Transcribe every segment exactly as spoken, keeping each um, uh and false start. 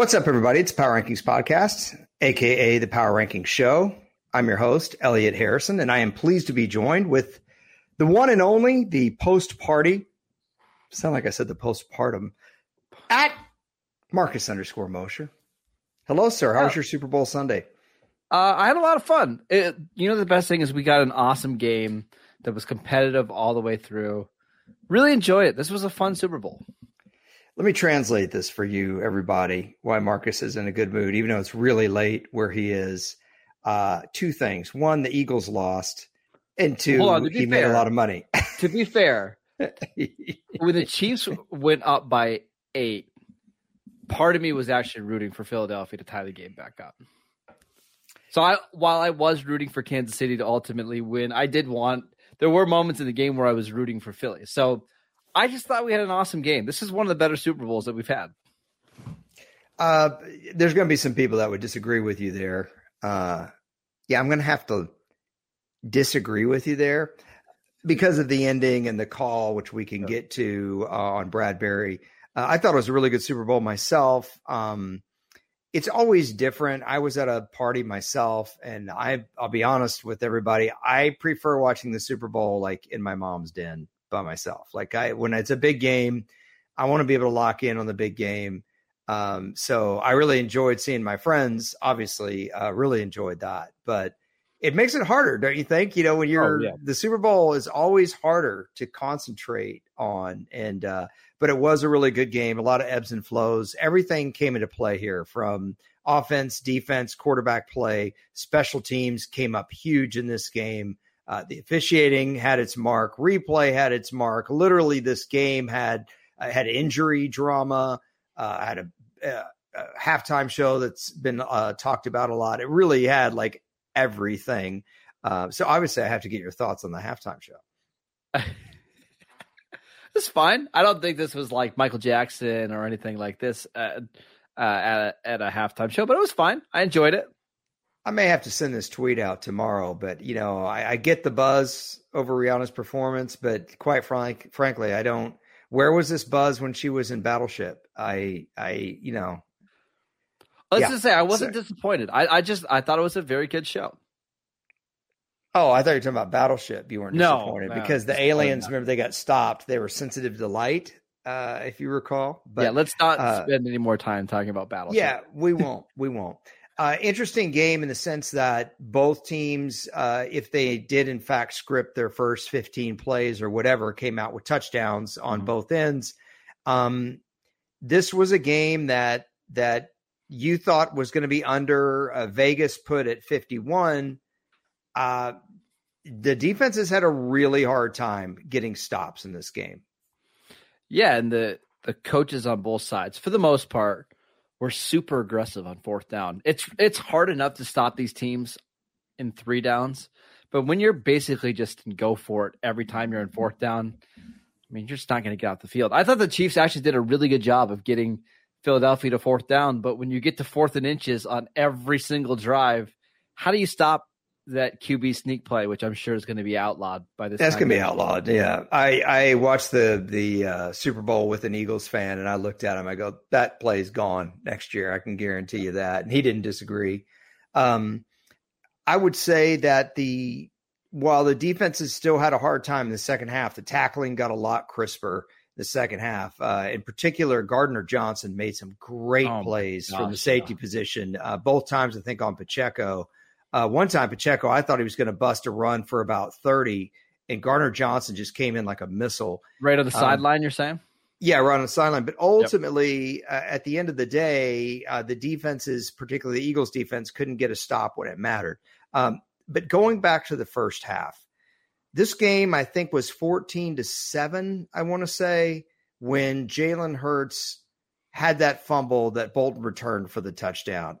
What's up, everybody? It's Power Rankings Podcast, a k a the Power Rankings Show. I'm your host, Elliot Harrison, and I am pleased to be joined with the one and only, the post-party, sound like I said the postpartum, at Marcus underscore Mosher. Hello, sir. How was your Super Bowl Sunday? Uh, I had a lot of fun. It, you know, the best thing is we got an awesome game that was competitive all the way through. Really enjoy it. This was a fun Super Bowl. Let me translate this for you, everybody, why Marcus is in a good mood, even though it's really late where he is. Uh, two things. One, the Eagles lost. And two, on, he fair, made a lot of money. To be fair, when the Chiefs went up by eight, part of me was actually rooting for Philadelphia to tie the game back up. So I, while I was rooting for Kansas City to ultimately win, I did want – there were moments in the game where I was rooting for Philly. So – I just thought we had an awesome game. This is one of the better Super Bowls that we've had. Uh, there's going to be some people that would disagree with you there. Uh, yeah, I'm going to have to disagree with you there because of the ending and the call, which we can get to uh, on Bradberry. Uh, I thought it was a really good Super Bowl myself. Um, it's always different. I was at a party myself, and I, I'll be honest with everybody. I prefer watching the Super Bowl like in my mom's den. By myself. Like I, when it's a big game, I want to be able to lock in on the big game. Um, so I really enjoyed seeing my friends, obviously, uh, really enjoyed that, but it makes it harder. Don't you think, you know, when you're, oh, yeah. The Super Bowl is always harder to concentrate on. And, uh, but it was a really good game. A lot of ebbs and flows. Everything came into play here from offense, defense, quarterback play, special teams came up huge in this game. Uh, the officiating had its mark. Replay had its mark. Literally, this game had uh, had injury drama. Uh, had a, uh, a halftime show that's been uh, talked about a lot. It really had like everything. Uh, so obviously, I have to get your thoughts on the halftime show. It's fine. I don't think this was like Michael Jackson or anything like this uh, uh, at a, at a halftime show, but it was fine. I enjoyed it. I may have to send this tweet out tomorrow, but, you know, I, I get the buzz over Rihanna's performance, but quite frank, frankly, I don't. Where was this buzz when she was in Battleship? I, I, you know. Let's yeah. just say I wasn't so, disappointed. I, I just I thought it was a very good show. Oh, I thought you were talking about Battleship. You weren't no, disappointed no, because the aliens, remember, they got stopped. They were sensitive to light. Uh, if you recall. But yeah, let's not uh, spend any more time talking about Battleship. Yeah, we won't. We won't. Uh, interesting game in the sense that both teams, uh, if they did in fact script their first fifteen plays or whatever, came out with touchdowns on mm-hmm. both ends. Um, this was a game that that you thought was going to be under. Uh, Vegas put at fifty-one. Uh, the defenses had a really hard time getting stops in this game. Yeah, and the the coaches on both sides, for the most part, we're super aggressive on fourth down. It's it's hard enough to stop these teams in three downs, but when you're basically just go for it every time you're in fourth down, I mean, you're just not going to get off the field. I thought the Chiefs actually did a really good job of getting Philadelphia to fourth down, but when you get to fourth and inches on every single drive, how do you stop that Q B sneak play, which I'm sure is going to be outlawed by this. That's going to be outlawed. Yeah. I, I watched the, the uh, Super Bowl with an Eagles fan and I looked at him. I go, that play's gone next year. I can guarantee you that. And he didn't disagree. Um, I would say that the, while the defenses still had a hard time in the second half, the tackling got a lot crisper the second half. Uh, in particular, Gardner Johnson made some great oh plays gosh, from the safety yeah. position. Uh, both times, I think on Pacheco, Uh, one time, Pacheco, I thought he was going to bust a run for about thirty, and Gardner Johnson just came in like a missile. Right on the um, sideline, you're saying? Yeah, right on the sideline. But ultimately, yep. uh, at the end of the day, uh, the defenses, particularly the Eagles' defense, couldn't get a stop when it mattered. Um, but going back to the first half, this game, I think, was fourteen to seven, I want to say, when Jalen Hurts had that fumble that Bolton returned for the touchdown.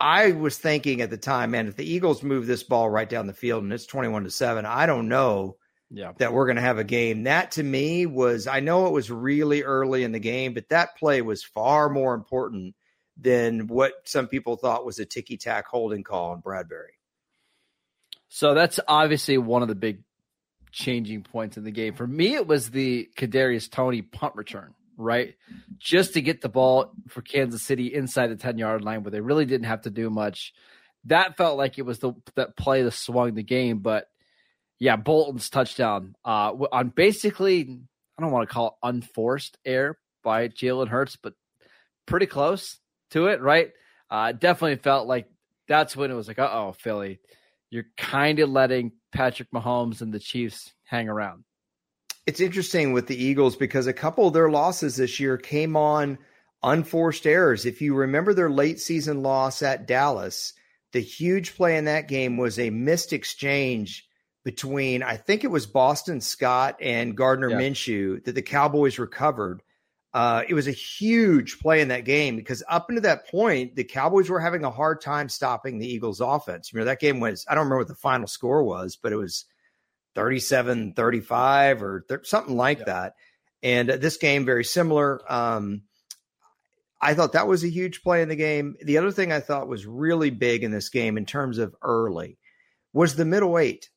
I was thinking at the time, man, if the Eagles move this ball right down the field and it's twenty-one to seven, I don't know yeah. that we're going to have a game. That to me was, I know it was really early in the game, but that play was far more important than what some people thought was a ticky tack holding call on Bradberry. So that's obviously one of the big changing points in the game. For me, it was the Kadarius Toney punt return. right, just to get the ball for Kansas City inside the ten-yard line where they really didn't have to do much. That felt like it was the that play that swung the game. But, yeah, Bolton's touchdown uh, on basically, I don't want to call it unforced air by Jalen Hurts, but pretty close to it, right? Uh, definitely felt like that's when it was like, uh-oh, Philly, you're kind of letting Patrick Mahomes and the Chiefs hang around. It's interesting with the Eagles because a couple of their losses this year came on unforced errors. If you remember their late season loss at Dallas, the huge play in that game was a missed exchange between, I think it was Boston Scott and Gardner yeah. Minshew that the Cowboys recovered. Uh, it was a huge play in that game because up until that point, the Cowboys were having a hard time stopping the Eagles offense. You know, that game was, I don't remember what the final score was, but it was thirty-seven thirty-five or th- something like yeah. that. And uh, this game, very similar. Um, I thought that was a huge play in the game. The other thing I thought was really big in this game in terms of early was the middle eight.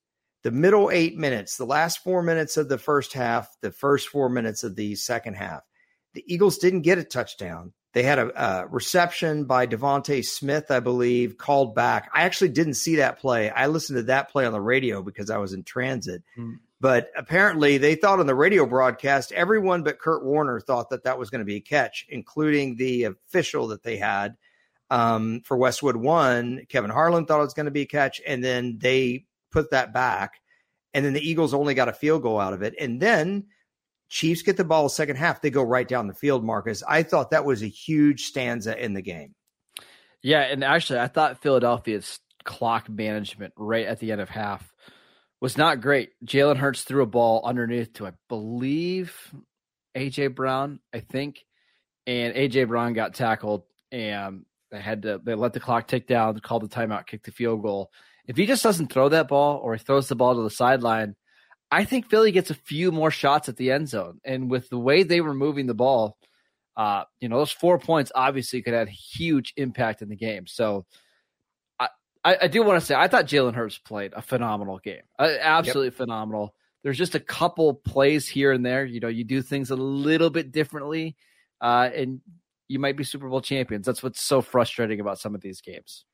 The middle eight minutes, the last four minutes of the first half, the first four minutes of the second half. The Eagles didn't get a touchdown. They had a, a reception by Devontae Smith, I believe, called back. I actually didn't see that play. I listened to that play on the radio because I was in transit. Mm. But apparently they thought on the radio broadcast, everyone but Kurt Warner thought that that was going to be a catch, including the official that they had um, for Westwood One. Kevin Harlan thought it was going to be a catch, and then they put that back. And then the Eagles only got a field goal out of it. And then Chiefs get the ball second half. They go right down the field, Marcus. I thought that was a huge stanza in the game. Yeah, and actually I thought Philadelphia's clock management right at the end of half was not great. Jalen Hurts threw a ball underneath to, I believe, A J Brown, I think. And A J Brown got tackled, and they had to they let the clock tick down, called the timeout, kicked the field goal. If he just doesn't throw that ball or he throws the ball to the sideline, I think Philly gets a few more shots at the end zone. And with the way they were moving the ball, uh, you know, those four points obviously could have a huge impact in the game. So I, I, I do want to say, I thought Jalen Hurts played a phenomenal game, uh, absolutely yep. phenomenal. There's just a couple plays here and there. You know, you do things a little bit differently uh, and you might be Super Bowl champions. That's what's so frustrating about some of these games.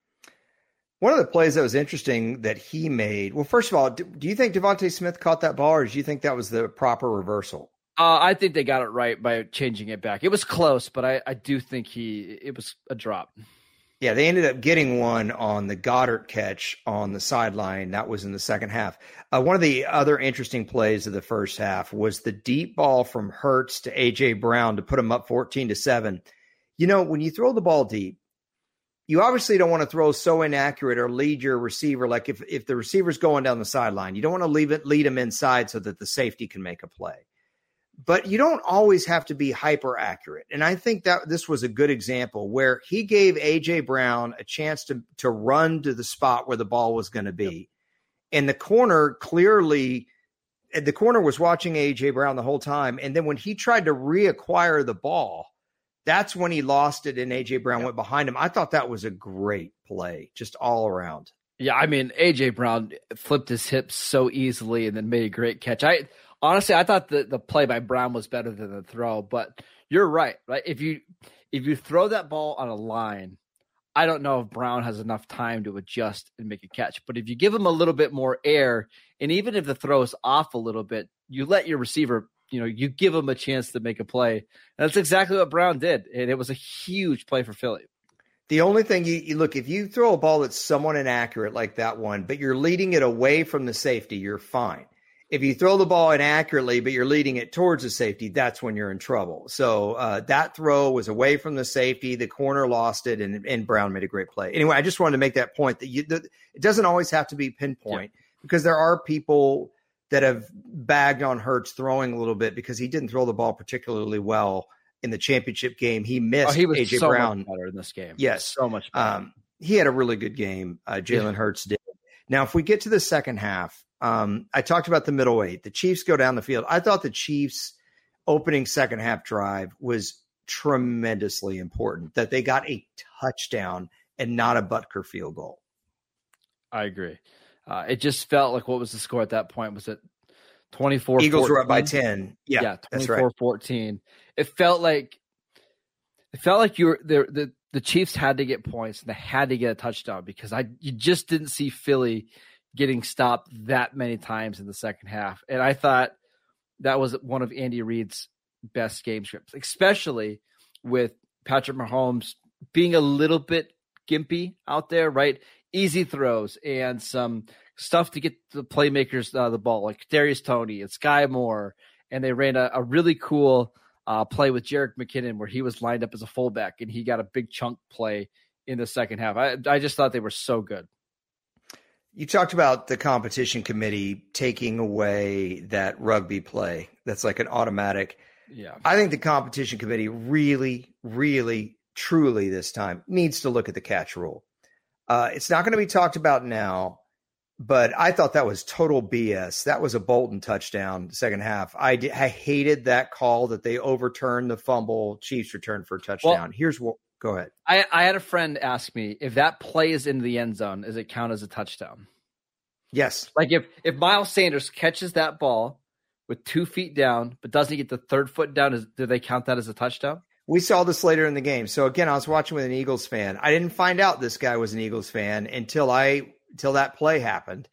One of the plays that was interesting that he made. Well, first of all, do, do you think Devontae Smith caught that ball, or do you think that was the proper reversal? Uh, I think they got it right by changing it back. It was close, but I, I do think he it was a drop. Yeah, they ended up getting one on the Goddard catch on the sideline. That was in the second half. Uh, one of the other interesting plays of the first half was the deep ball from Hurts to A J. Brown to put him up fourteen to seven. You know, when you throw the ball deep, you obviously don't want to throw so inaccurate or lead your receiver. Like if, if the receiver's going down the sideline, you don't want to leave it, lead him inside so that the safety can make a play, but you don't always have to be hyper accurate. And I think that this was a good example where he gave A J Brown a chance to, to run to the spot where the ball was going to be. Yep. And the corner clearly the corner was watching A J Brown the whole time. And then when he tried to reacquire the ball, that's when he lost it, and A J. Brown yep. went behind him. I thought that was a great play, just all around. Yeah, I mean, A J. Brown flipped his hips so easily and then made a great catch. I honestly, I thought the, the play by Brown was better than the throw, but you're right. Right, if you if you throw that ball on a line, I don't know if Brown has enough time to adjust and make a catch. But if you give him a little bit more air, and even if the throw is off a little bit, you let your receiver – you know, you give him a chance to make a play. And that's exactly what Brown did. And it was a huge play for Philly. The only thing you, you look, if you throw a ball that's somewhat inaccurate like that one, but you're leading it away from the safety, you're fine. If you throw the ball inaccurately, but you're leading it towards the safety, that's when you're in trouble. So uh, that throw was away from the safety. The corner lost it, and, and Brown made a great play. Anyway, I just wanted to make that point that, you, that it doesn't always have to be pinpoint yeah. because there are people that have bagged on Hurts throwing a little bit because he didn't throw the ball particularly well in the championship game. He missed oh, he was A J so Brown much better in this game. Yes, so much better. Um, he had a really good game. Uh, Jalen yeah. Hurts did. Now, if we get to the second half, um, I talked about the middle eight. The Chiefs go down the field. I thought the Chiefs' opening second half drive was tremendously important. That they got a touchdown and not a Butker field goal. I agree. Uh, it just felt like what was the score at that point was that twenty-four Eagles fourteen were up by ten. Yeah, yeah, twenty-four fourteen. Right. It felt like it felt like you were the, the the Chiefs had to get points and they had to get a touchdown because I you just didn't see Philly getting stopped that many times in the second half. And I thought that was one of Andy Reid's best game scripts, especially with Patrick Mahomes being a little bit gimpy out there, right? Easy throws and some stuff to get the playmakers uh, the ball, like Kadarius Toney and Sky Moore. And they ran a, a really cool uh, play with Jerick McKinnon where he was lined up as a fullback and he got a big chunk play in the second half. I, I just thought they were so good. You talked about the competition committee taking away that rugby play. That's like an automatic. Yeah. I think the competition committee really, really, truly this time needs to look at the catch rule. Uh, it's not going to be talked about now, but I thought that was total B S. That was a Bolton touchdown, second half. I, did, I hated that call that they overturned the fumble. Chiefs return for a touchdown. Well, Here's what – go ahead. I, I had a friend ask me, if that play is into the end zone, does it count as a touchdown? Yes. Like if, if Miles Sanders catches that ball with two feet down but doesn't get the third foot down, is, do they count that as a touchdown? We saw this later in the game. So, again, I was watching with an Eagles fan. I didn't find out this guy was an Eagles fan until I until that play happened.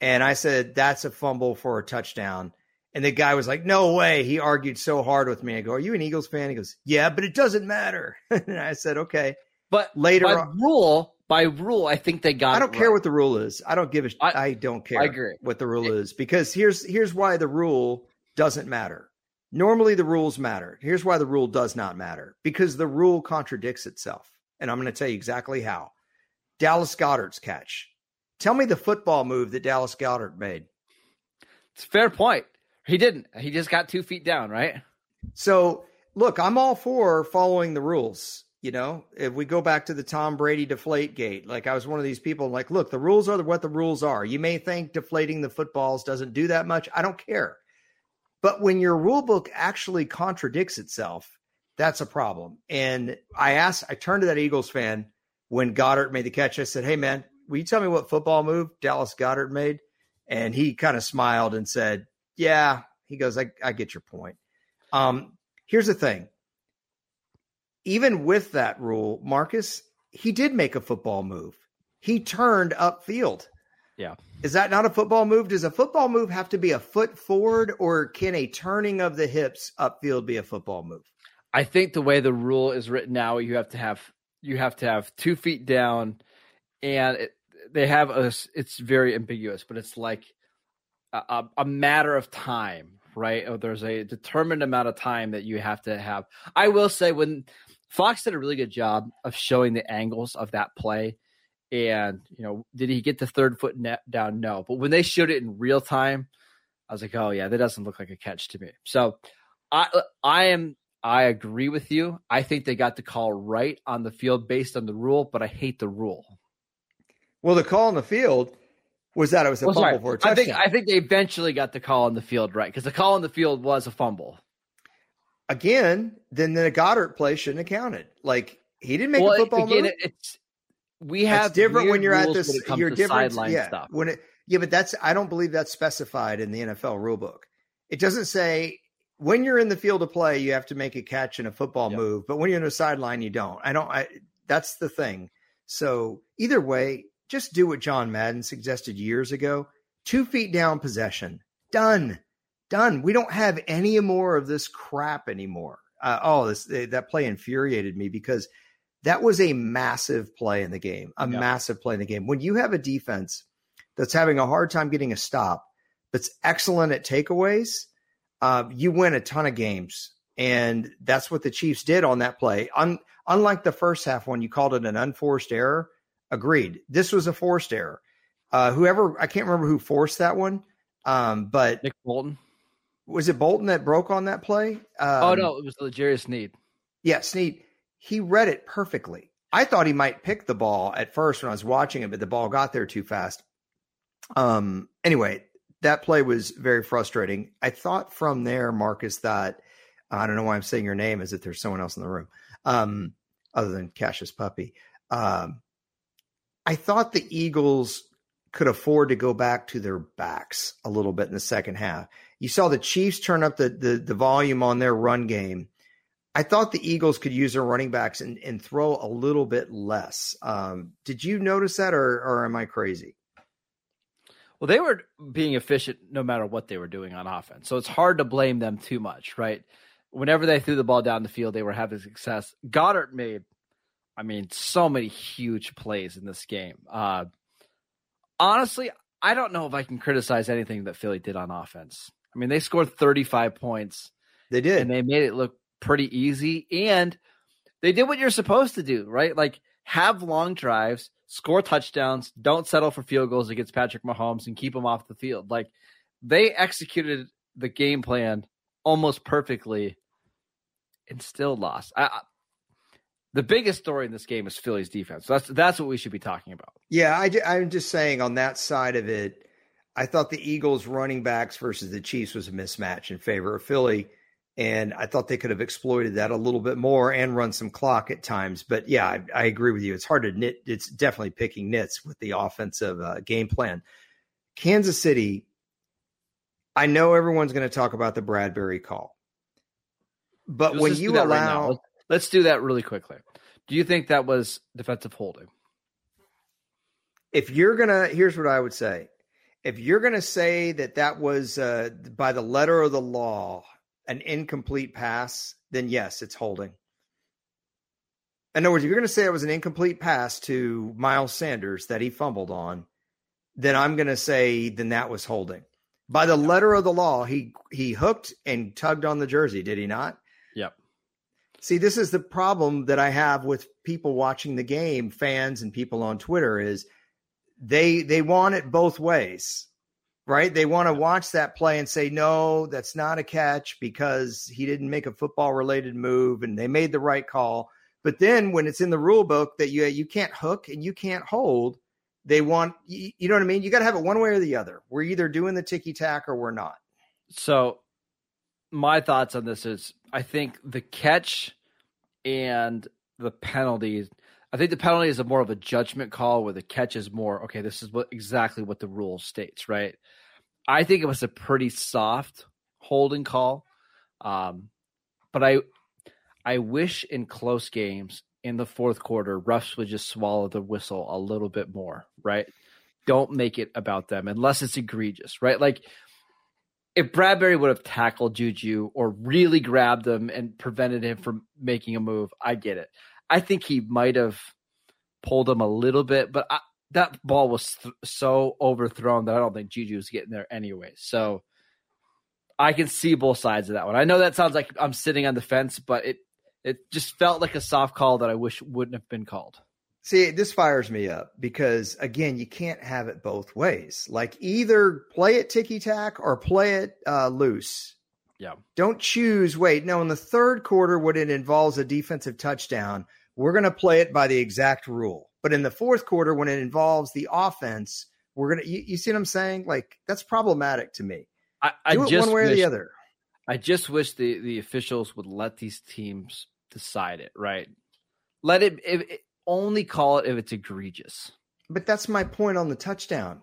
And I said, that's a fumble for a touchdown. And the guy was like, no way. He argued so hard with me. I go, are you an Eagles fan? He goes, yeah, but it doesn't matter. And I said, okay. But later by on, rule, by rule, I think they got it I don't it care right. what the rule is. I don't give a I, I don't care I agree. what the rule it, is. Because here's here's why the rule doesn't matter. Normally the rules matter. Here's why the rule does not matter. Because the rule contradicts itself. And I'm going to tell you exactly how. Dallas Goedert's catch. Tell me the football move that Dallas Goedert made. It's a fair point. He didn't. He just got two feet down, right? So, look, I'm all for following the rules. You know, if we go back to the Tom Brady deflate gate, like I was one of these people like, look, the rules are what the rules are. You may think deflating the footballs doesn't do that much. I don't care. But when your rule book actually contradicts itself, that's a problem. And I asked, I turned to that Eagles fan when Goddard made the catch. I said, hey, man, will you tell me what football move Dallas Goedert made? And he kind of smiled and said, yeah. He goes, I, I get your point. Um, here's the thing. Even with that rule, Marcus, he did make a football move. He turned upfield. Yeah. Is that not a football move? Does a football move have to be a foot forward, or can a turning of the hips upfield be a football move? I think the way the rule is written now, you have to have you have to have two feet down, and it, they have a. It's very ambiguous, but it's like a, a matter of time, right? Or there's a determined amount of time that you have to have. I will say when Fox did a really good job of showing the angles of that play. And, you know, did he get the third foot net down? No. But when they showed it in real time, I was like, oh, yeah, that doesn't look like a catch to me. So I I am I agree with you. I think they got the call right on the field based on the rule, but I hate the rule. Well, the call on the field was that it was a well, fumble sorry. for a touchdown. I think, I think they eventually got the call on the field right because the call on the field was a fumble. Again, then the Goddard play shouldn't have counted. Like, he didn't make well, a football again, move. It, it's, We have it's different when you're at this, when you're different. Yeah. Stuff. When it, yeah, but that's, I don't believe that's specified in the N F L rule book. It doesn't say when you're in the field of play, you have to make a catch and a football yep. move, but when you're in the sideline, you don't. I don't, I, that's the thing. So either way, just do what John Madden suggested years ago, two feet down possession, done, done. We don't have any more of this crap anymore. Uh, oh, this, that play infuriated me because that was a massive play in the game, a yeah. massive play in the game. When you have a defense that's having a hard time getting a stop, that's excellent at takeaways, uh, you win a ton of games. And that's what the Chiefs did on that play. Un- unlike the first half when you called it an unforced error, agreed. This was a forced error. Uh, whoever, I can't remember who forced that one, um, but Nick Bolton. Was it Bolton that broke on that play? Um, oh, no, it was L'Jarius Sneed. Yeah, Sneed. He read it perfectly. I thought he might pick the ball at first when I was watching it, but the ball got there too fast. Um, anyway, that play was very frustrating. I thought from there, Marcus, that I don't know why I'm saying your name as if there's someone else in the room um, other than Cassius Puppy. Um, I thought the Eagles could afford to go back to their backs a little bit in the second half. You saw the Chiefs turn up the, the, the volume on their run game. I thought the Eagles could use their running backs and, and throw a little bit less. Um, did you notice that, or, or am I crazy? Well, they were being efficient no matter what they were doing on offense, so it's hard to blame them too much, right? Whenever they threw the ball down the field, they were having success. Goddard made, I mean, so many huge plays in this game. Uh, honestly, I don't know if I can criticize anything that Philly did on offense. I mean, they scored thirty-five points. They did. And they made it look pretty easy. And they did what you're supposed to do, right? Like, have long drives, score touchdowns, don't settle for field goals against Patrick Mahomes, and keep him off the field. Like, they executed the game plan almost perfectly and still lost. I, I, the biggest story in this game is Philly's defense. So that's that's what we should be talking about. Yeah, I, I'm just saying on that side of it, I thought the Eagles running backs versus the Chiefs was a mismatch in favor of Philly, and I thought they could have exploited that a little bit more and run some clock at times. But, yeah, I, I agree with you. It's hard to nit. It's definitely picking nits with the offensive uh, game plan. Kansas City, I know everyone's going to talk about the Bradberry call, but Let's when you allow right – Let's do that really quickly. Do you think that was defensive holding? If you're going to – here's what I would say. If you're going to say that that was uh, by the letter of the law an incomplete pass, then yes, it's holding. In other words, if you're going to say it was an incomplete pass to Miles Sanders that he fumbled on, then I'm going to say then that was holding. By the letter of the law, he he hooked and tugged on the jersey, did he not? Yep. See, this is the problem that I have with people watching the game, fans and people on Twitter, is they they want it both ways, right? They want to watch that play and say, no, that's not a catch because he didn't make a football-related move and they made the right call. But then when it's in the rule book that you, you can't hook and you can't hold, they want, you know what I mean? You got to have it one way or the other. We're either doing the ticky-tack or we're not. So my thoughts on this is I think the catch and the penalty, I think the penalty is a more of a judgment call where the catch is more, okay, this is what exactly what the rule states, right? I think it was a pretty soft holding call. Um, but I, I wish in close games, in the fourth quarter, refs would just swallow the whistle a little bit more, right? Don't make it about them unless it's egregious, right? Like if Bradberry would have tackled Juju or really grabbed him and prevented him from making a move, I get it. I think he might have pulled him a little bit, but I, that ball was th- so overthrown that I don't think Juju was getting there anyway. So I can see both sides of that one. I know that sounds like I'm sitting on the fence, but it, It just felt like a soft call that I wish wouldn't have been called. See, this fires me up because, again, you can't have it both ways. Like either play it ticky-tack or play it uh, loose. Yeah. Don't choose. Wait, no, in the third quarter when it involves a defensive touchdown, we're going to play it by the exact rule. But in the fourth quarter when it involves the offense, we're going to – you see what I'm saying? Like that's problematic to me. I, I Do it just one way or the other. I just wish the, the officials would let these teams decide it, right? Let it, if, it only call it if it's egregious. But that's my point on the touchdown.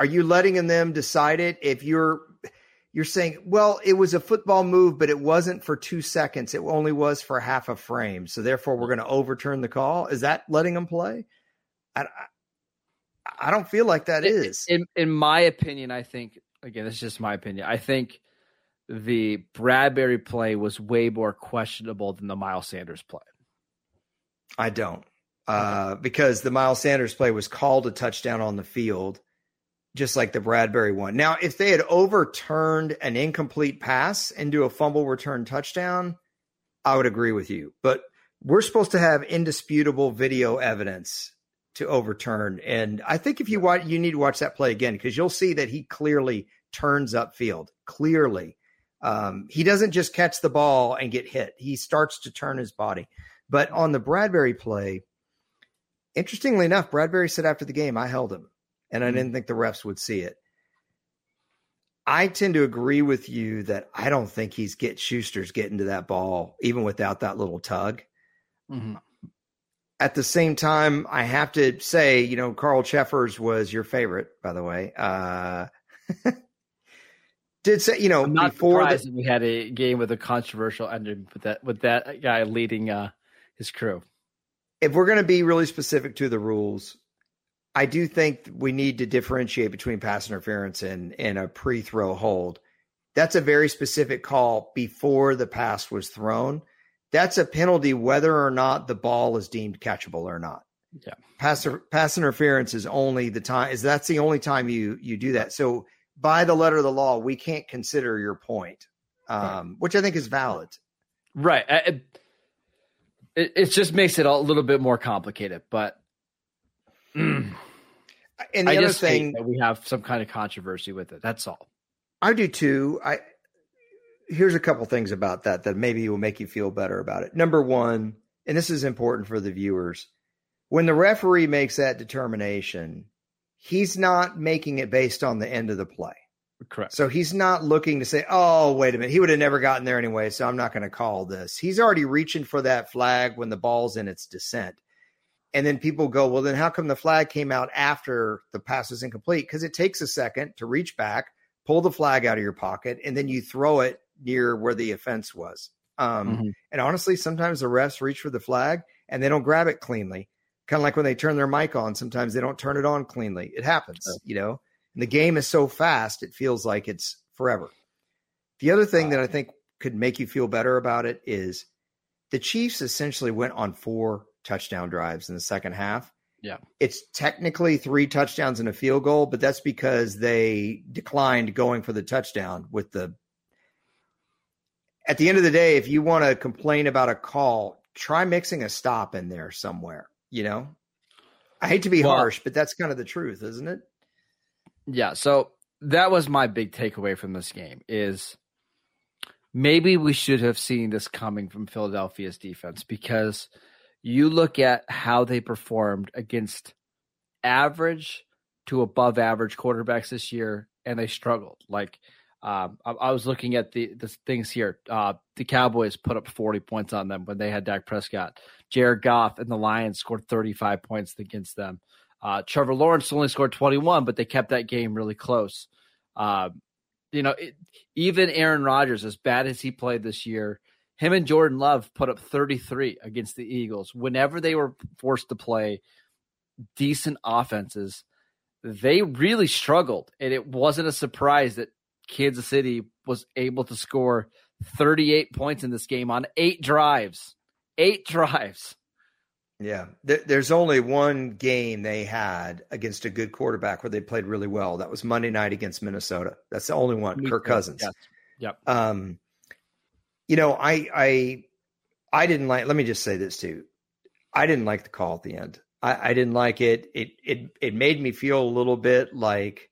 Are you letting them decide it if you're you're saying, well, it was a football move, but it wasn't for two seconds. It only was for half a frame. So therefore, we're going to overturn the call. Is that letting them play? I, I don't feel like that in, is. In, in my opinion, I think, again, it's just my opinion. I think the Bradberry play was way more questionable than the Miles Sanders play. I don't, uh, because the Miles Sanders play was called a touchdown on the field, just like the Bradberry one. Now, if they had overturned an incomplete pass into a fumble return touchdown, I would agree with you. But we're supposed to have indisputable video evidence to overturn. And I think if you watch, you need to watch that play again, because you'll see that he clearly turns upfield, clearly. Um, he doesn't just catch the ball and get hit. He starts to turn his body. But on the Bradberry play, interestingly enough, Bradberry said after the game, I held him, and I didn't think the refs would see it. I tend to agree with you that I don't think he's get Schuster's getting to that ball, even without that little tug. Mm-hmm. At the same time, I have to say, you know, Carl Cheffers was your favorite, by the way. Uh did say, you know, I'm not before surprised the, that we had a game with a controversial ending with that with that guy leading uh, his crew. If we're going to be really specific to the rules, I do think we need to differentiate between pass interference and, and a pre-throw hold. That's a very specific call before the pass was thrown. That's a penalty whether or not the ball is deemed catchable or not. Yeah. Pass, pass interference is only the time is that's the only time you, you do that. So by the letter of the law, we can't consider your point, um, which I think is valid. Right. I, it, it just makes it all a little bit more complicated, but mm, and the I other just thing that we have some kind of controversy with it. That's all. I do too. I, here's a couple things about that, that maybe will make you feel better about it. Number one, and this is important for the viewers, when the referee makes that determination, he's not making it based on the end of the play. Correct. So he's not looking to say, oh, wait a minute, he would have never gotten there anyway, so I'm not going to call this. He's already reaching for that flag when the ball's in its descent. And then people go, well, then how come the flag came out after the pass was incomplete? Because it takes a second to reach back, pull the flag out of your pocket, and then you throw it near where the offense was. Um, mm-hmm. And honestly, sometimes the refs reach for the flag and they don't grab it cleanly. Kind of like when they turn their mic on, sometimes they don't turn it on cleanly. It happens, right. you know, and the game is so fast, it feels like it's forever. The other thing that I think could make you feel better about it is the Chiefs essentially went on four touchdown drives in the second half. Yeah. It's technically three touchdowns and a field goal, but that's because they declined going for the touchdown with the, at the end of the day, if you want to complain about a call, try mixing a stop in there somewhere. You know, I hate to be well, harsh, but that's kind of the truth, isn't it? Yeah. So that was my big takeaway from this game is maybe we should have seen this coming from Philadelphia's defense, because you look at how they performed against average to above average quarterbacks this year, and they struggled. Like um, I, I was looking at the, the things here. Uh, the Cowboys put up forty points on them when they had Dak Prescott. Jared Goff and the Lions scored thirty-five points against them. Uh, Trevor Lawrence only scored twenty-one, but they kept that game really close. Uh, you know, it, even Aaron Rodgers, as bad as he played this year, him and Jordan Love put up thirty-three against the Eagles. Whenever they were forced to play decent offenses, they really struggled. And it wasn't a surprise that Kansas City was able to score thirty-eight points in this game on eight drives. Eight drives. Yeah. There, there's only one game they had against a good quarterback where they played really well. That was Monday night against Minnesota. That's the only one. Kirk Cousins. Yes. Yep. Um, you know, I, I, I didn't like, let me just say this too. I didn't like the call at the end. I, I didn't like it. It, it, it made me feel a little bit like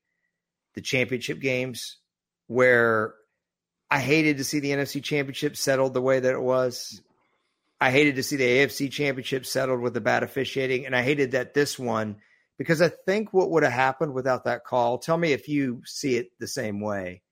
the championship games where I hated to see the N F C championship settled the way that it was. I hated to see the A F C championship settled with the bad officiating. And I hated that this one, because I think what would have happened without that call, tell me if you see it the same way.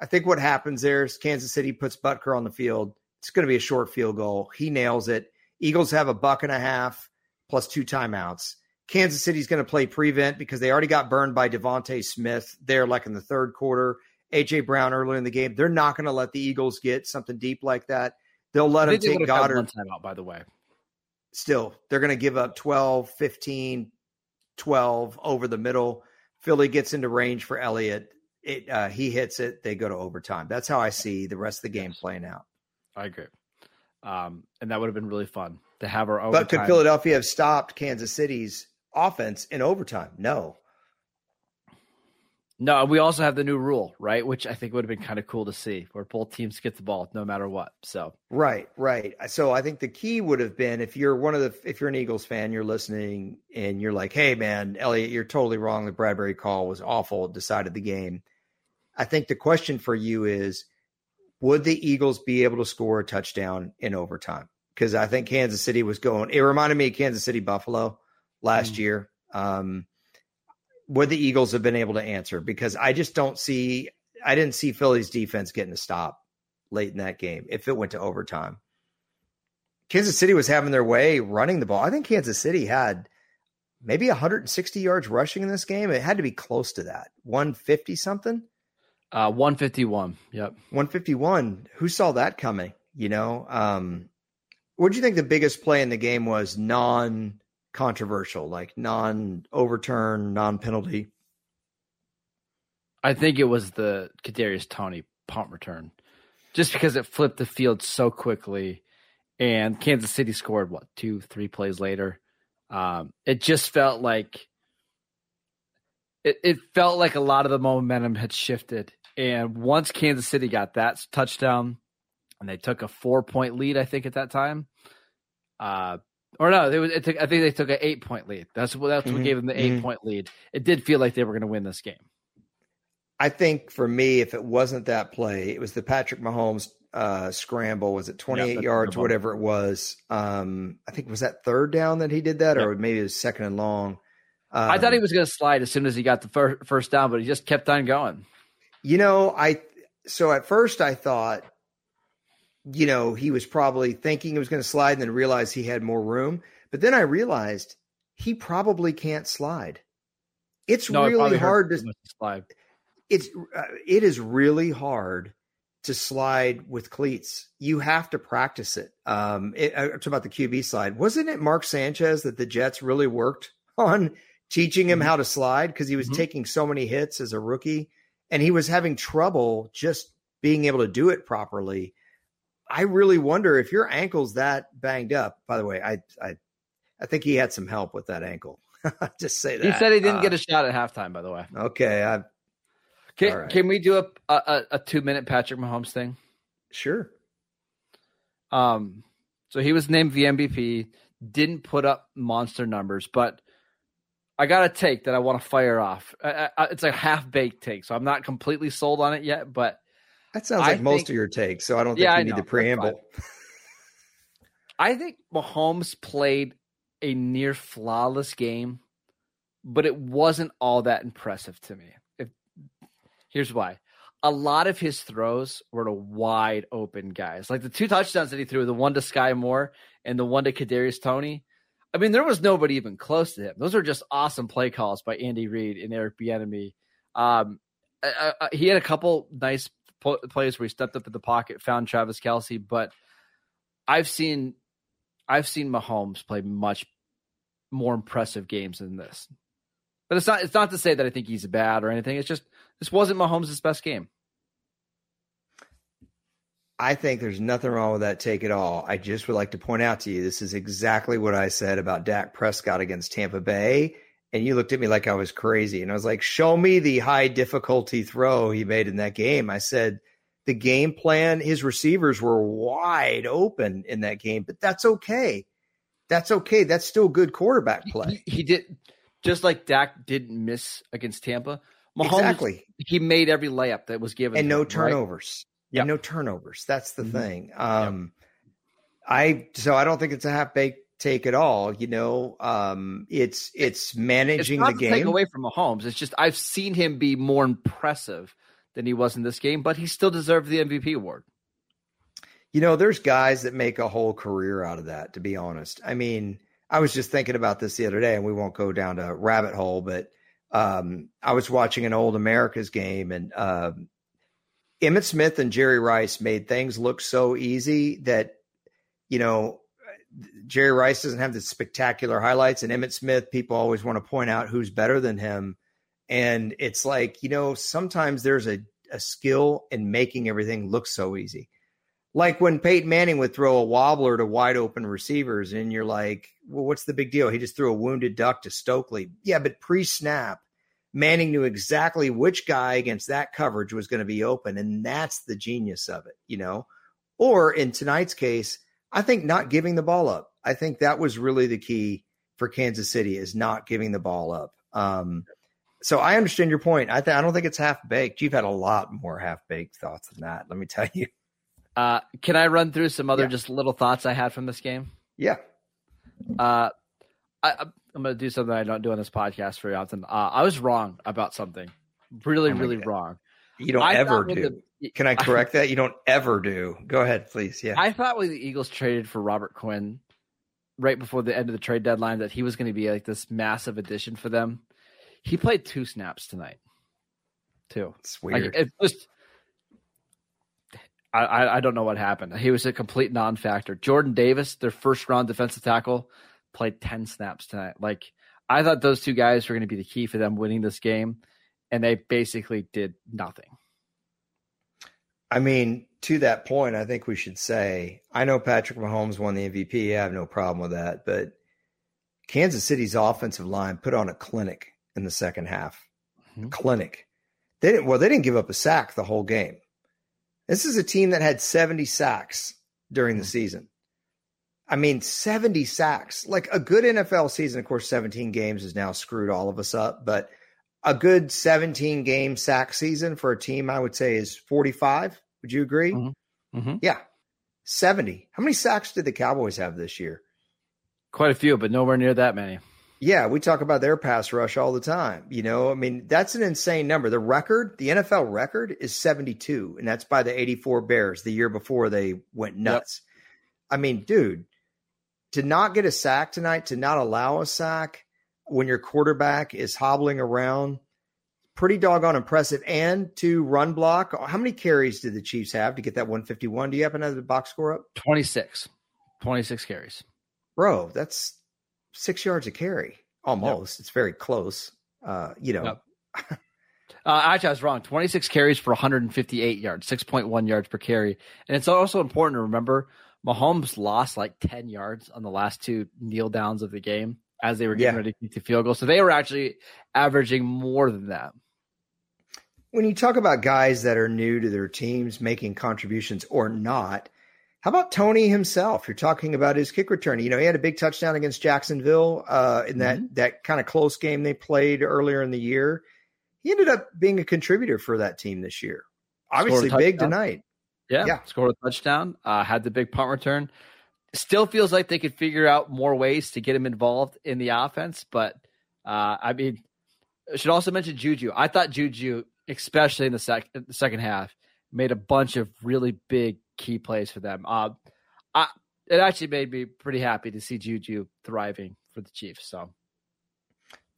I think what happens there is Kansas City puts Butker on the field. It's going to be a short field goal. He nails it. Eagles have a buck and a half plus two timeouts. Kansas City's going to play prevent because they already got burned by Devontae Smith there, like in the third quarter, A J Brown earlier in the game. They're not going to let the Eagles get something deep like that. They'll let him take Goddard. One timeout, by the way. Still, they're going to give up twelve, fifteen, twelve over the middle. Philly gets into range for Elliott. It, uh, he hits it. They go to overtime. That's how I see the rest of the game playing out. I agree. Um, and that would have been really fun to have our own. But could Philadelphia have stopped Kansas City's offense in overtime? No. No, we also have the new rule, right? Which I think would have been kind of cool to see, where both teams get the ball no matter what. So right, right. So I think the key would have been, if you're one of the, if you're an Eagles fan, you're listening and you're like, "Hey, man, Elliot, you're totally wrong. The Bradberry call was awful. It decided the game." I think the question for you is, would the Eagles be able to score a touchdown in overtime? Because I think Kansas City was going. It reminded me of Kansas City Buffalo last mm. year. Um, Would the Eagles have been able to answer? Because I just don't see, I didn't see Philly's defense getting a stop late in that game if it went to overtime. Kansas City was having their way running the ball. I think Kansas City had maybe one hundred sixty yards rushing in this game. It had to be close to that, one fifty something. Uh, one fifty-one. Yep. one fifty-one. Who saw that coming? You know, um, what do you think the biggest play in the game was? Non-controversial, like non-overturn, non-penalty. I think it was the Kadarius Toney punt return, just because it flipped the field so quickly, and Kansas City scored what two, three plays later. Um, it just felt like it, it felt like a lot of the momentum had shifted, and once Kansas City got that touchdown, and they took a four-point lead, I think at that time, uh, or no, they was, it took, I think they took an eight-point lead. That's what that's mm-hmm. what gave them the eight-point mm-hmm. lead. It did feel like they were going to win this game. I think for me, if it wasn't that play, it was the Patrick Mahomes uh, scramble. Was it twenty-eight yep, yards, whatever it was? Um, I think was that third down that he did that, yep. or maybe it was second and long. Um, I thought he was going to slide as soon as he got the fir- first down, but he just kept on going. You know, I so at first I thought, you know, he was probably thinking he was going to slide and then realized he had more room. But then I realized he probably can't slide. It's no, really it hard to slide. It's uh, it is really hard to slide with cleats. You have to practice it. Um, it I talked about the Q B slide. Wasn't it Mark Sanchez that the Jets really worked on teaching him mm-hmm. how to slide because he was mm-hmm. taking so many hits as a rookie, and he was having trouble just being able to do it properly. I really wonder if your ankle's that banged up. By the way, I I, I think he had some help with that ankle. Just say that. He said he didn't uh, get a shot at halftime, by the way. Okay, I Can, right. can we do a, a a two minute Patrick Mahomes thing? Sure. Um, so he was named the M V P. Didn't put up monster numbers, but I got a take that I want to fire off. I, I, it's a half baked take, so I'm not completely sold on it yet. But that sounds like I most think, of your takes, so I don't think yeah, you I need know, the preamble. I think Mahomes played a near flawless game, but it wasn't all that impressive to me. Here's why. A lot of his throws were to wide open guys. Like the two touchdowns that he threw, the one to Sky Moore and the one to Kadarius Toney. I mean, there was nobody even close to him. Those are just awesome play calls by Andy Reid and Eric Bieniemy. Um, I, I, he had a couple nice po- plays where he stepped up in the pocket, found Travis Kelce, but I've seen, I've seen Mahomes play much more impressive games than this. But it's not, it's not to say that I think he's bad or anything. It's just this wasn't Mahomes' best game. I think there's nothing wrong with that take at all. I just would like to point out to you, this is exactly what I said about Dak Prescott against Tampa Bay. And you looked at me like I was crazy. And I was like, show me the high difficulty throw he made in that game. I said, the game plan, his receivers were wide open in that game, but that's okay. That's okay. That's still good quarterback play. He, he, he did. Just like Dak didn't miss against Tampa, Mahomes, exactly. He made every layup that was given. And no him, turnovers. Right? Yeah. No turnovers. That's the mm-hmm. thing. Um, yep. I, so I don't think it's a half baked take at all. You know, um, it's, it's managing it's the game away from Mahomes. It's just, I've seen him be more impressive than he was in this game, but he still deserved the M V P award. You know, there's guys that make a whole career out of that, to be honest. I mean, I was just thinking about this the other day, and we won't go down to rabbit hole, but um, I was watching an old America's game, and uh, Emmitt Smith and Jerry Rice made things look so easy that, you know, Jerry Rice doesn't have the spectacular highlights, and Emmitt Smith, people always want to point out who's better than him. And it's like, you know, sometimes there's a, a skill in making everything look so easy. Like when Peyton Manning would throw a wobbler to wide open receivers, and you're like, well, what's the big deal? He just threw a wounded duck to Stokely. Yeah, but pre-snap, Manning knew exactly which guy against that coverage was going to be open, and that's the genius of it, you know? Or in tonight's case, I think not giving the ball up. I think that was really the key for Kansas City, is not giving the ball up. Um, so I understand your point. I, th- I don't think it's half-baked. You've had a lot more half-baked thoughts than that, let me tell you. Uh, can I run through some other yeah. just little thoughts I had from this game? Yeah. Uh, I, I'm going to do something I don't do on this podcast very often. Uh, I was wrong about something. Really, oh really God. wrong. You don't I ever do. The, can I correct I, that? You don't ever do. Go ahead, please. Yeah. I thought when the Eagles traded for Robert Quinn right before the end of the trade deadline that he was going to be like this massive addition for them. He played two snaps tonight. too. It's weird. Like, it's just, I, I, I don't know what happened. He was a complete non-factor. Jordan Davis, their first-round defensive tackle, played ten snaps tonight. Like, I thought those two guys were going to be the key for them winning this game, and they basically did nothing. I mean, to that point, I think we should say, I know Patrick Mahomes won the M V P. I have no problem with that, but Kansas City's offensive line put on a clinic in the second half. Mm-hmm. Clinic. They didn't, well, they didn't give up a sack the whole game. This is a team that had seventy sacks during mm-hmm. the season. I mean, seventy sacks, like a good N F L season. Of course, seventeen games has now screwed all of us up, but a good seventeen game sack season for a team, I would say, is forty-five. Would you agree? Mm-hmm. Mm-hmm. Yeah. seventy. How many sacks did the Cowboys have this year? Quite a few, but nowhere near that many. Yeah, we talk about their pass rush all the time. You know, I mean, that's an insane number. The record, the N F L record is seventy-two, and that's by the eighty-four Bears the year before they went nuts. Yep. I mean, dude, to not get a sack tonight, to not allow a sack when your quarterback is hobbling around, pretty doggone impressive. And to run block, how many carries did the Chiefs have to get that one fifty-one? Do you have another box score up? twenty-six. twenty-six carries. Bro, that's six yards a carry. Almost. Yep. It's very close. Uh, you know. Yep. uh, actually, I was wrong. twenty-six carries for one fifty-eight yards, six point one yards per carry. And it's also important to remember Mahomes lost like ten yards on the last two kneel downs of the game as they were getting yeah. ready to kick the field goal. So they were actually averaging more than that. When you talk about guys that are new to their teams making contributions or not, how about Toney himself? You're talking about his kick return. You know, he had a big touchdown against Jacksonville uh, in that, mm-hmm. that kind of close game they played earlier in the year. He ended up being a contributor for that team this year. Obviously big tonight. Yeah, yeah, scored a touchdown, uh, had the big punt return. Still feels like they could figure out more ways to get him involved in the offense. But, uh, I mean, I should also mention Juju. I thought Juju, especially in the, sec- the second half, made a bunch of really big key plays for them. Um, I, it actually made me pretty happy to see Juju thriving for the Chiefs. So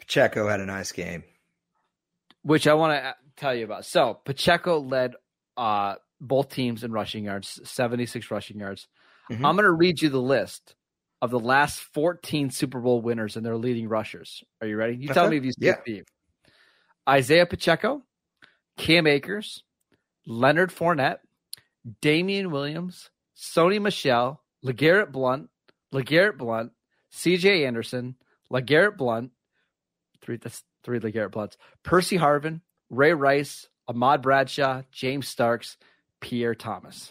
Pacheco had a nice game, which I want to tell you about. So Pacheco led uh, – both teams in rushing yards, seventy-six rushing yards. Mm-hmm. I'm going to read you the list of the last fourteen Super Bowl winners and their leading rushers. Are you ready? You tell me if you see yeah. the theme. Isaiah Pacheco, Cam Akers, Leonard Fournette, Damian Williams, Sony Michel, LeGarrette Blount, LeGarrette Blount, C J Anderson, LeGarrette Blount, three, that's three LeGarrette Blounts, Percy Harvin, Ray Rice, Ahmad Bradshaw, James Starks, Pierre Thomas.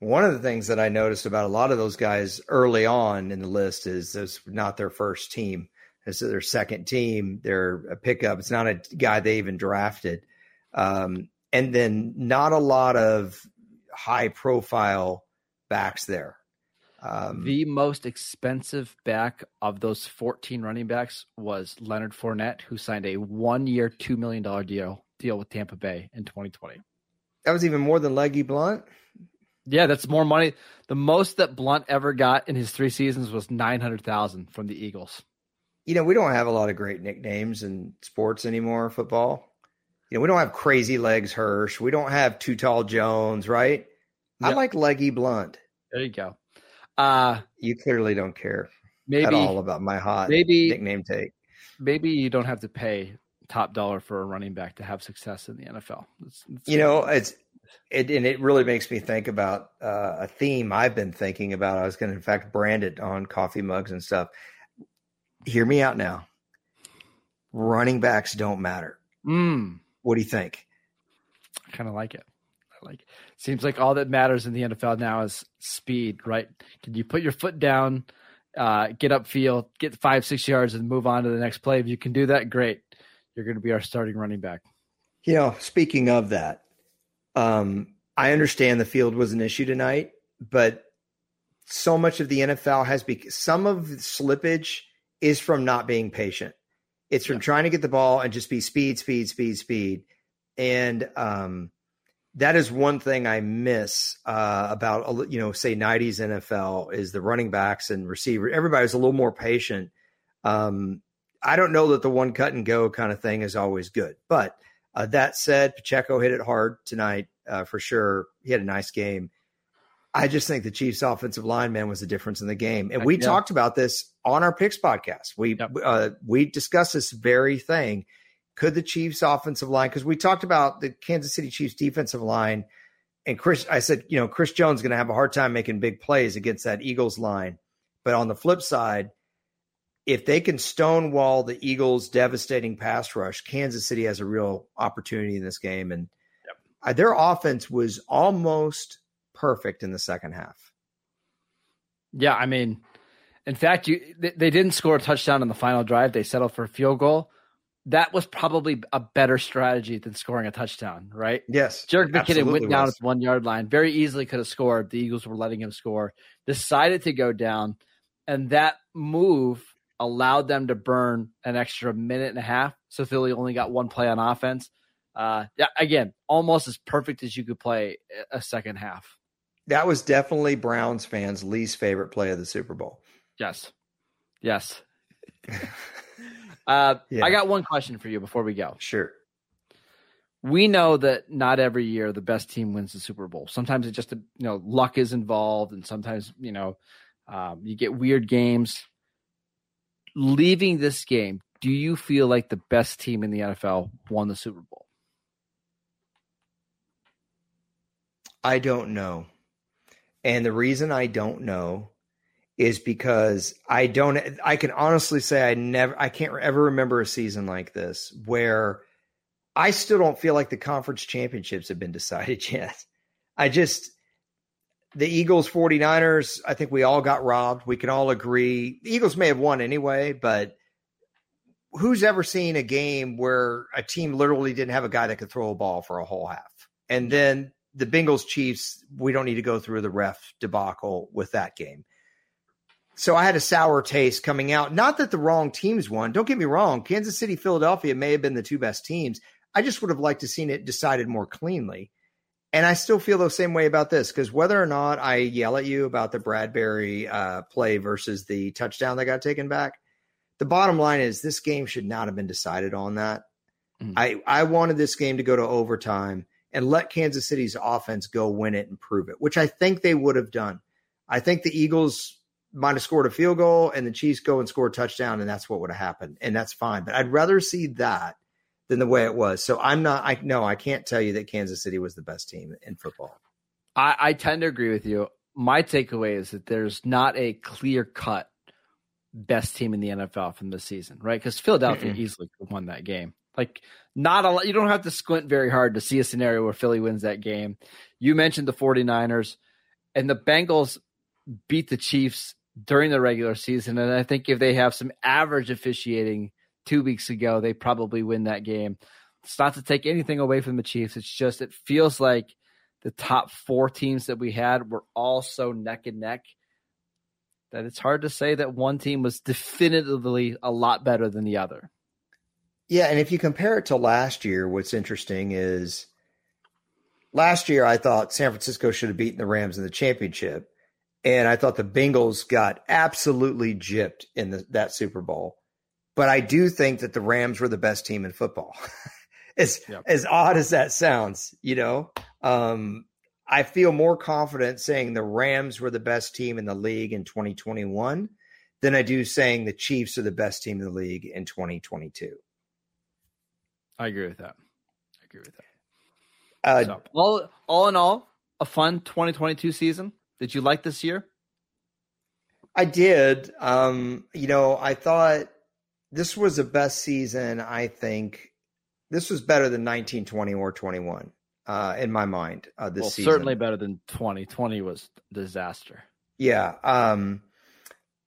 One of the things that I noticed about a lot of those guys early on in the list is it's not their first team. It's their second team. They're a pickup. It's not a guy they even drafted. Um, and then not a lot of high-profile backs there. Um, the most expensive back of those fourteen running backs was Leonard Fournette, who signed a one-year, two million dollars deal, deal with Tampa Bay in twenty twenty. That was even more than Leggy Blount. Yeah, that's more money. The most that Blount ever got in his three seasons was nine hundred thousand dollars from the Eagles. You know, we don't have a lot of great nicknames in sports anymore, football. You know, we don't have Crazy Legs Hirsch. We don't have Too Tall Jones, right? Yep. I like Leggy Blount. There you go. Uh, you clearly don't care maybe, at all about my hot maybe, nickname take. Maybe you don't have to pay top dollar for a running back to have success in the N F L. It's, it's, you know, it's it and it really makes me think about uh, a theme I've been thinking about. I was going to, in fact, brand it on coffee mugs and stuff. Hear me out now. Running backs don't matter. Mm. What do you think? I kind of like it. I like it. Seems like all that matters in the N F L now is speed, right? Can you put your foot down, uh, get upfield, get five, six yards, and move on to the next play? If you can do that, great. You're going to be our starting running back. You know, speaking of that, um, I understand the field was an issue tonight, but so much of the N F L has be- some of the slippage is from not being patient. It's from yeah. trying to get the ball and just be speed, speed, speed, speed. And um, that is one thing I miss uh, about, you know, say nineties N F L is the running backs and receiver. Everybody's a little more patient. Um, I don't know that the one cut and go kind of thing is always good, but Uh, that said, Pacheco hit it hard tonight uh, for sure. He had a nice game. I just think the Chiefs' offensive line, man, was the difference in the game. And we yeah. talked about this on our picks podcast. We yep. uh, we discussed this very thing. Could the Chiefs' offensive line, because we talked about the Kansas City Chiefs' defensive line, and Chris, I said, you know, Chris Jones is going to have a hard time making big plays against that Eagles line. But on the flip side, if they can stonewall the Eagles' devastating pass rush, Kansas City has a real opportunity in this game. And yep. their offense was almost perfect in the second half. Yeah, I mean, in fact, you they, they didn't score a touchdown on the final drive. They settled for a field goal. That was probably a better strategy than scoring a touchdown, right? Yes. Jerick McKinnon went down was. at the one-yard line. Very easily could have scored. The Eagles were letting him score. Decided to go down, and that move allowed them to burn an extra minute and a half. So Philly only got one play on offense. Uh, yeah, again, almost as perfect as you could play a second half. That was definitely Browns fans' least favorite play of the Super Bowl. Yes. Yes. Uh, yeah. I got one question for you before we go. Sure. We know that not every year the best team wins the Super Bowl. Sometimes it just, you know, luck is involved, and sometimes, you know, um, you get weird games. Leaving this game, do you feel like the best team in the N F L won the Super Bowl? I don't know. And the reason I don't know is because I don't, I can honestly say I never, I can't ever remember a season like this where I still don't feel like the conference championships have been decided yet. I just, the Eagles 49ers, I think we all got robbed. We can all agree. The Eagles may have won anyway, but who's ever seen a game where a team literally didn't have a guy that could throw a ball for a whole half? And then the Bengals Chiefs, we don't need to go through the ref debacle with that game. So I had a sour taste coming out. Not that the wrong teams won. Don't get me wrong. Kansas City, Philadelphia may have been the two best teams. I just would have liked to have seen it decided more cleanly. And I still feel the same way about this, because whether or not I yell at you about the Bradberry uh, play versus the touchdown that got taken back, the bottom line is this game should not have been decided on that. Mm-hmm. I, I wanted this game to go to overtime and let Kansas City's offense go win it and prove it, which I think they would have done. I think the Eagles might have scored a field goal and the Chiefs go and score a touchdown, and that's what would have happened. And that's fine. But I'd rather see that than the way it was. So I'm not, I no, I can't tell you that Kansas City was the best team in football. I, I tend to agree with you. My takeaway is that there's not a clear cut best team in the N F L from this season, right? Because Philadelphia easily won that game. Like, not a lot. You don't have to squint very hard to see a scenario where Philly wins that game. You mentioned the 49ers, and the Bengals beat the Chiefs during the regular season, and I think if they have some average officiating two weeks ago, they probably win that game. It's not to take anything away from the Chiefs. It's just it feels like the top four teams that we had were all so neck and neck that it's hard to say that one team was definitively a lot better than the other. Yeah, and if you compare it to last year, what's interesting is last year I thought San Francisco should have beaten the Rams in the championship. And I thought the Bengals got absolutely gypped in the, that Super Bowl. But I do think that the Rams were the best team in football. as, yep. as odd as that sounds, you know, um, I feel more confident saying the Rams were the best team in the league in twenty twenty-one than I do saying the Chiefs are the best team in the league in twenty twenty-two. I agree with that. I agree with that. Uh, so, all, all in all, a fun twenty twenty-two season. Did you like this year? I did. Um, you know, I thought this was the best season. I think this was better than nineteen, twenty, or twenty-one uh, in my mind uh, this well, season. Certainly better than twenty. twenty was a disaster. Yeah. Um,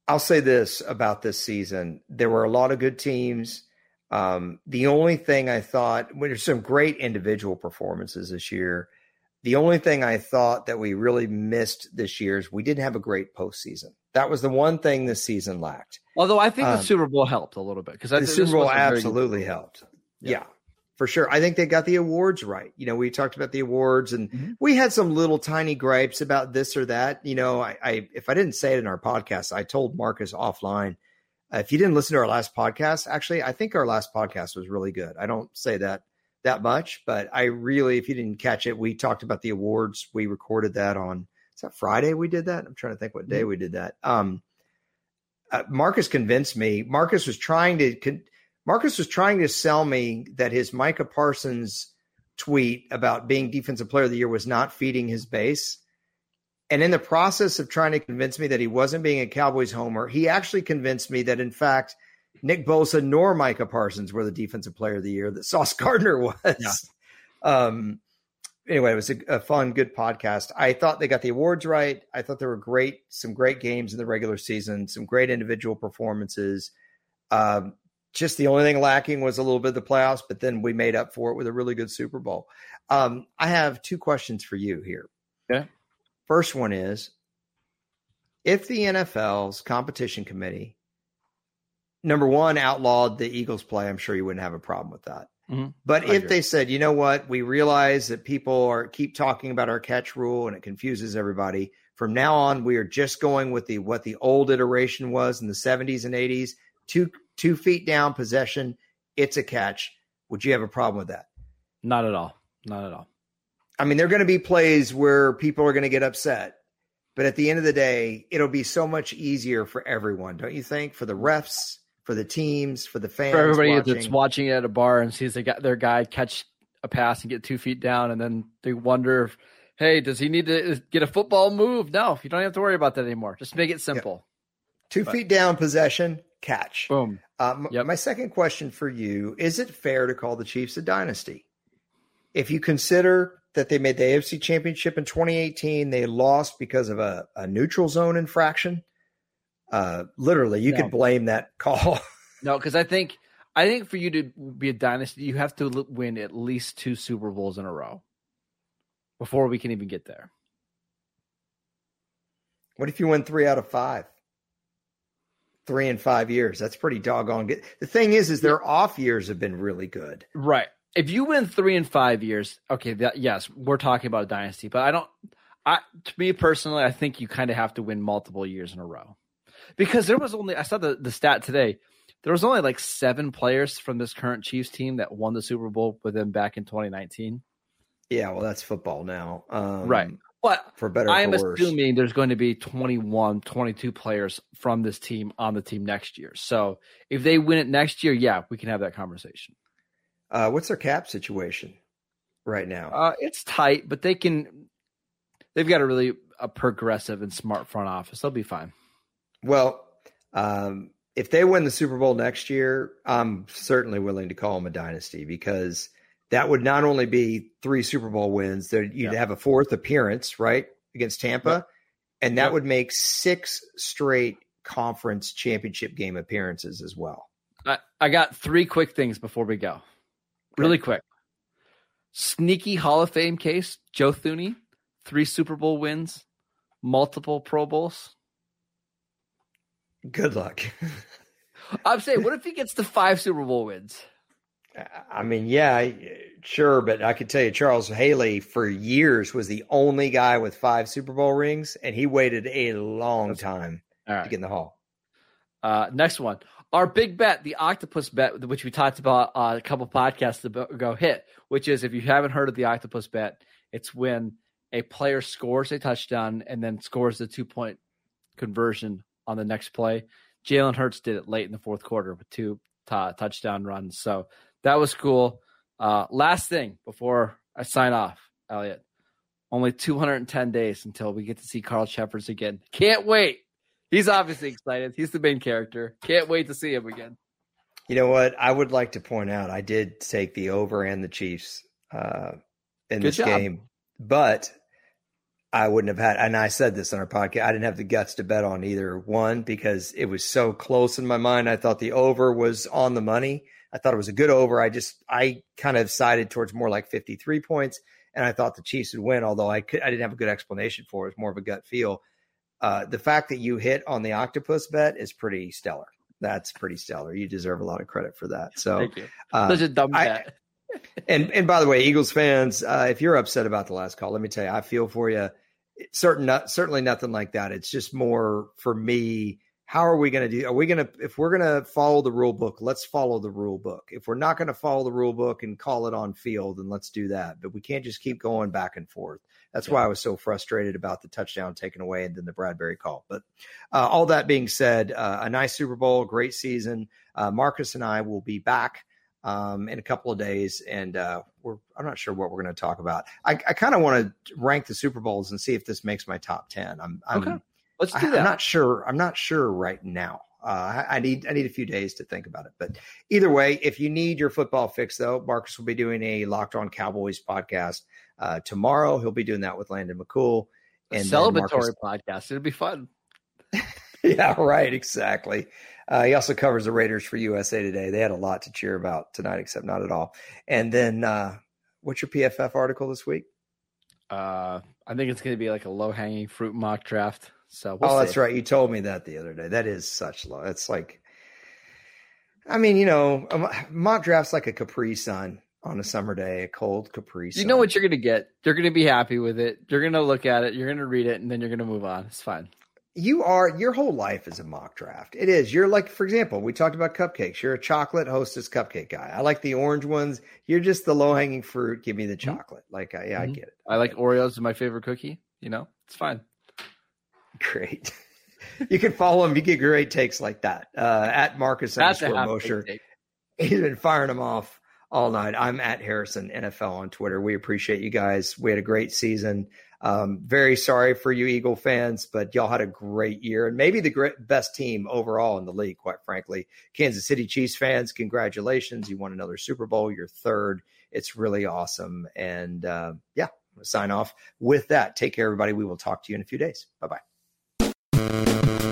I'll say this about this season. There were a lot of good teams. Um, the only thing I thought, well, there's some great individual performances this year. The only thing I thought that we really missed this year is we didn't have a great postseason. That was the one thing this season lacked. Although I think um, the Super Bowl helped a little bit. because The Super Bowl absolutely helped. Yeah. yeah, for sure. I think they got the awards right. You know, we talked about the awards, and mm-hmm. we had some little tiny gripes about this or that. You know, I, I if I didn't say it in our podcast, I told Marcus offline, uh, if you didn't listen to our last podcast, actually, I think our last podcast was really good. I don't say that that much, but I really, if you didn't catch it, we talked about the awards. We recorded that on, is that Friday we did that? I'm trying to think what day we did that. Um, uh, Marcus convinced me. Marcus was trying to, con- Marcus was trying to sell me that his Micah Parsons tweet about being defensive player of the year was not feeding his base. And in the process of trying to convince me that he wasn't being a Cowboys homer, he actually convinced me that, in fact, Nick Bosa nor Micah Parsons were the defensive player of the year that Sauce Gardner was. Yeah. Um, anyway, it was a, a fun, good podcast. I thought they got the awards right. I thought there were great, some great games in the regular season, some great individual performances. Um, just the only thing lacking was a little bit of the playoffs, but then we made up for it with a really good Super Bowl. Um, I have two questions for you here. Yeah. First one is, if the N F L's competition committee, number one, outlawed the Eagles play, I'm sure you wouldn't have a problem with that. Mm-hmm. But I if agree. They said, you know what, we realize that people are keep talking about our catch rule and it confuses everybody. From now on, we are just going with the what the old iteration was in the seventies and eighties, two two feet down possession, it's a catch. Would you have a problem with that? Not at all. Not at all. I mean, there are going to be plays where people are going to get upset, but at the end of the day, it'll be so much easier for everyone, don't you think? For the refs, for the teams, for the fans, for everybody watching. That's watching at a bar and sees they got their guy catch a pass and get two feet down, and then they wonder, if, hey, does he need to get a football move? No, you don't have to worry about that anymore. Just make it simple. Yep. Two but. feet down, possession, catch. Boom. Uh, m- yep. My second question for you, is it fair to call the Chiefs a dynasty? If you consider that they made the A F C Championship in twenty eighteen. They lost because of a, a neutral zone infraction. Uh, literally, you no. could blame that call. No, because I think I think for you to be a dynasty, you have to win at least two Super Bowls in a row before we can even get there. What if you win three out of five? Three in five years. That's pretty doggone good. The thing is, is their off years have been really good. Right. If you win three in five years, okay, that, yes, we're talking about a dynasty, but I don't I to me personally, I think you kind of have to win multiple years in a row. Because there was only I saw the, the stat today. There was only like seven players from this current Chiefs team that won the Super Bowl with them back in twenty nineteen. Yeah, well, that's football now. Um, right. But for better or I'm for assuming worse. There's going to be twenty-one, twenty-two players from this team on the team next year. So if they win it next year, yeah, we can have that conversation. Uh, what's their cap situation right now? Uh, it's tight, but they can. They've got a really a progressive and smart front office. They'll be fine. Well, um, if they win the Super Bowl next year, I'm certainly willing to call them a dynasty because that would not only be three Super Bowl wins, that you'd yeah. have a fourth appearance right against Tampa, yep. and that yep. would make six straight conference championship game appearances as well. I, I got three quick things before we go. Really quick. Sneaky Hall of Fame case, Joe Thuney, three Super Bowl wins, multiple Pro Bowls. Good luck. I'm saying, what if he gets the five Super Bowl wins? I mean, yeah, sure. But I could tell you Charles Haley for years was the only guy with five Super Bowl rings, and he waited a long That's time all right. to get in the hall. Uh, next one. Our big bet, the octopus bet, which we talked about uh, a couple podcasts ago, hit, which is if you haven't heard of the octopus bet, it's when a player scores a touchdown and then scores the two-point conversion on the next play. Jalen Hurts did it late in the fourth quarter with two t- touchdown runs. So that was cool. Uh, last thing before I sign off, Elliot, only two hundred ten days until we get to see Carl Shepherds again. Can't wait. He's obviously excited. He's the main character. Can't wait to see him again. You know what? I would like to point out I did take the over and the Chiefs uh, in Good this job. game, but I wouldn't have had, and I said this on our podcast, I didn't have the guts to bet on either one because it was so close in my mind. I thought the over was on the money. I thought it was a good over. I just, I kind of sided towards more like fifty-three points, and I thought the Chiefs would win, although I could, I didn't have a good explanation for it. It was more of a gut feel. Uh, the fact that you hit on the octopus bet is pretty stellar. That's pretty stellar. You deserve a lot of credit for that. So, Thank you. Uh, such a dumb bet. I, and and by the way, Eagles fans, uh, if you're upset about the last call, let me tell you, I feel for you. Certain, certainly nothing like that. It's just more for me how are we going to do? Are we going to, if we're going to follow the rule book, let's follow the rule book. If we're not going to follow the rule book and call it on field, then let's do that. But we can't just keep going back and forth. That's yeah. why I was so frustrated about the touchdown taken away and then the Bradberry call. But uh, all that being said, uh, a nice Super Bowl, great season. Uh, Marcus and I will be back um, in a couple of days, and uh, we're, I'm not sure what we're going to talk about. I, I kind of want to rank the Super Bowls and see if this makes my top ten. I'm, I'm okay. Let's do that. I'm not sure. I'm not sure right now. Uh, I need I need a few days to think about it. But either way, if you need your football fix, though, Marcus will be doing a Locked On Cowboys podcast uh, tomorrow. He'll be doing that with Landon McCool. And a celebratory Marcus... podcast. It'll be fun. Yeah, right. Exactly. Uh, he also covers the Raiders for U S A Today. They had a lot to cheer about tonight, except not at all. And then uh, what's your P F F article this week? Uh, I think it's going to be like a low-hanging fruit mock draft. So we'll oh, see. That's right. You told me that the other day. That is such low. It's like, I mean, you know, mock draft's like a Capri Sun on a summer day, a cold Capri Sun. You know what you're going to get. You're going to be happy with it. You're going to look at it. You're going to read it, and then you're going to move on. It's fine. You are, your whole life is a mock draft. It is. You're like, for example, we talked about cupcakes. You're a chocolate Hostess cupcake guy. I like the orange ones. You're just the low hanging fruit. Give me the chocolate. Mm-hmm. Like, I, yeah, mm-hmm. I get it. I like Oreos. My favorite cookie. You know, it's fine. Great. You can follow him. You get great takes like that. Uh, at Marcus underscore Mosher. He's been firing them off all night. I'm at Harrison N F L on Twitter. We appreciate you guys. We had a great season. Um, very sorry for you Eagle fans, but y'all had a great year and maybe the great, best team overall in the league, quite frankly. Kansas City Chiefs fans, congratulations. You won another Super Bowl, your third. It's really awesome. And uh, yeah, I'm gonna sign off with that. Take care, everybody. We will talk to you in a few days. Bye-bye.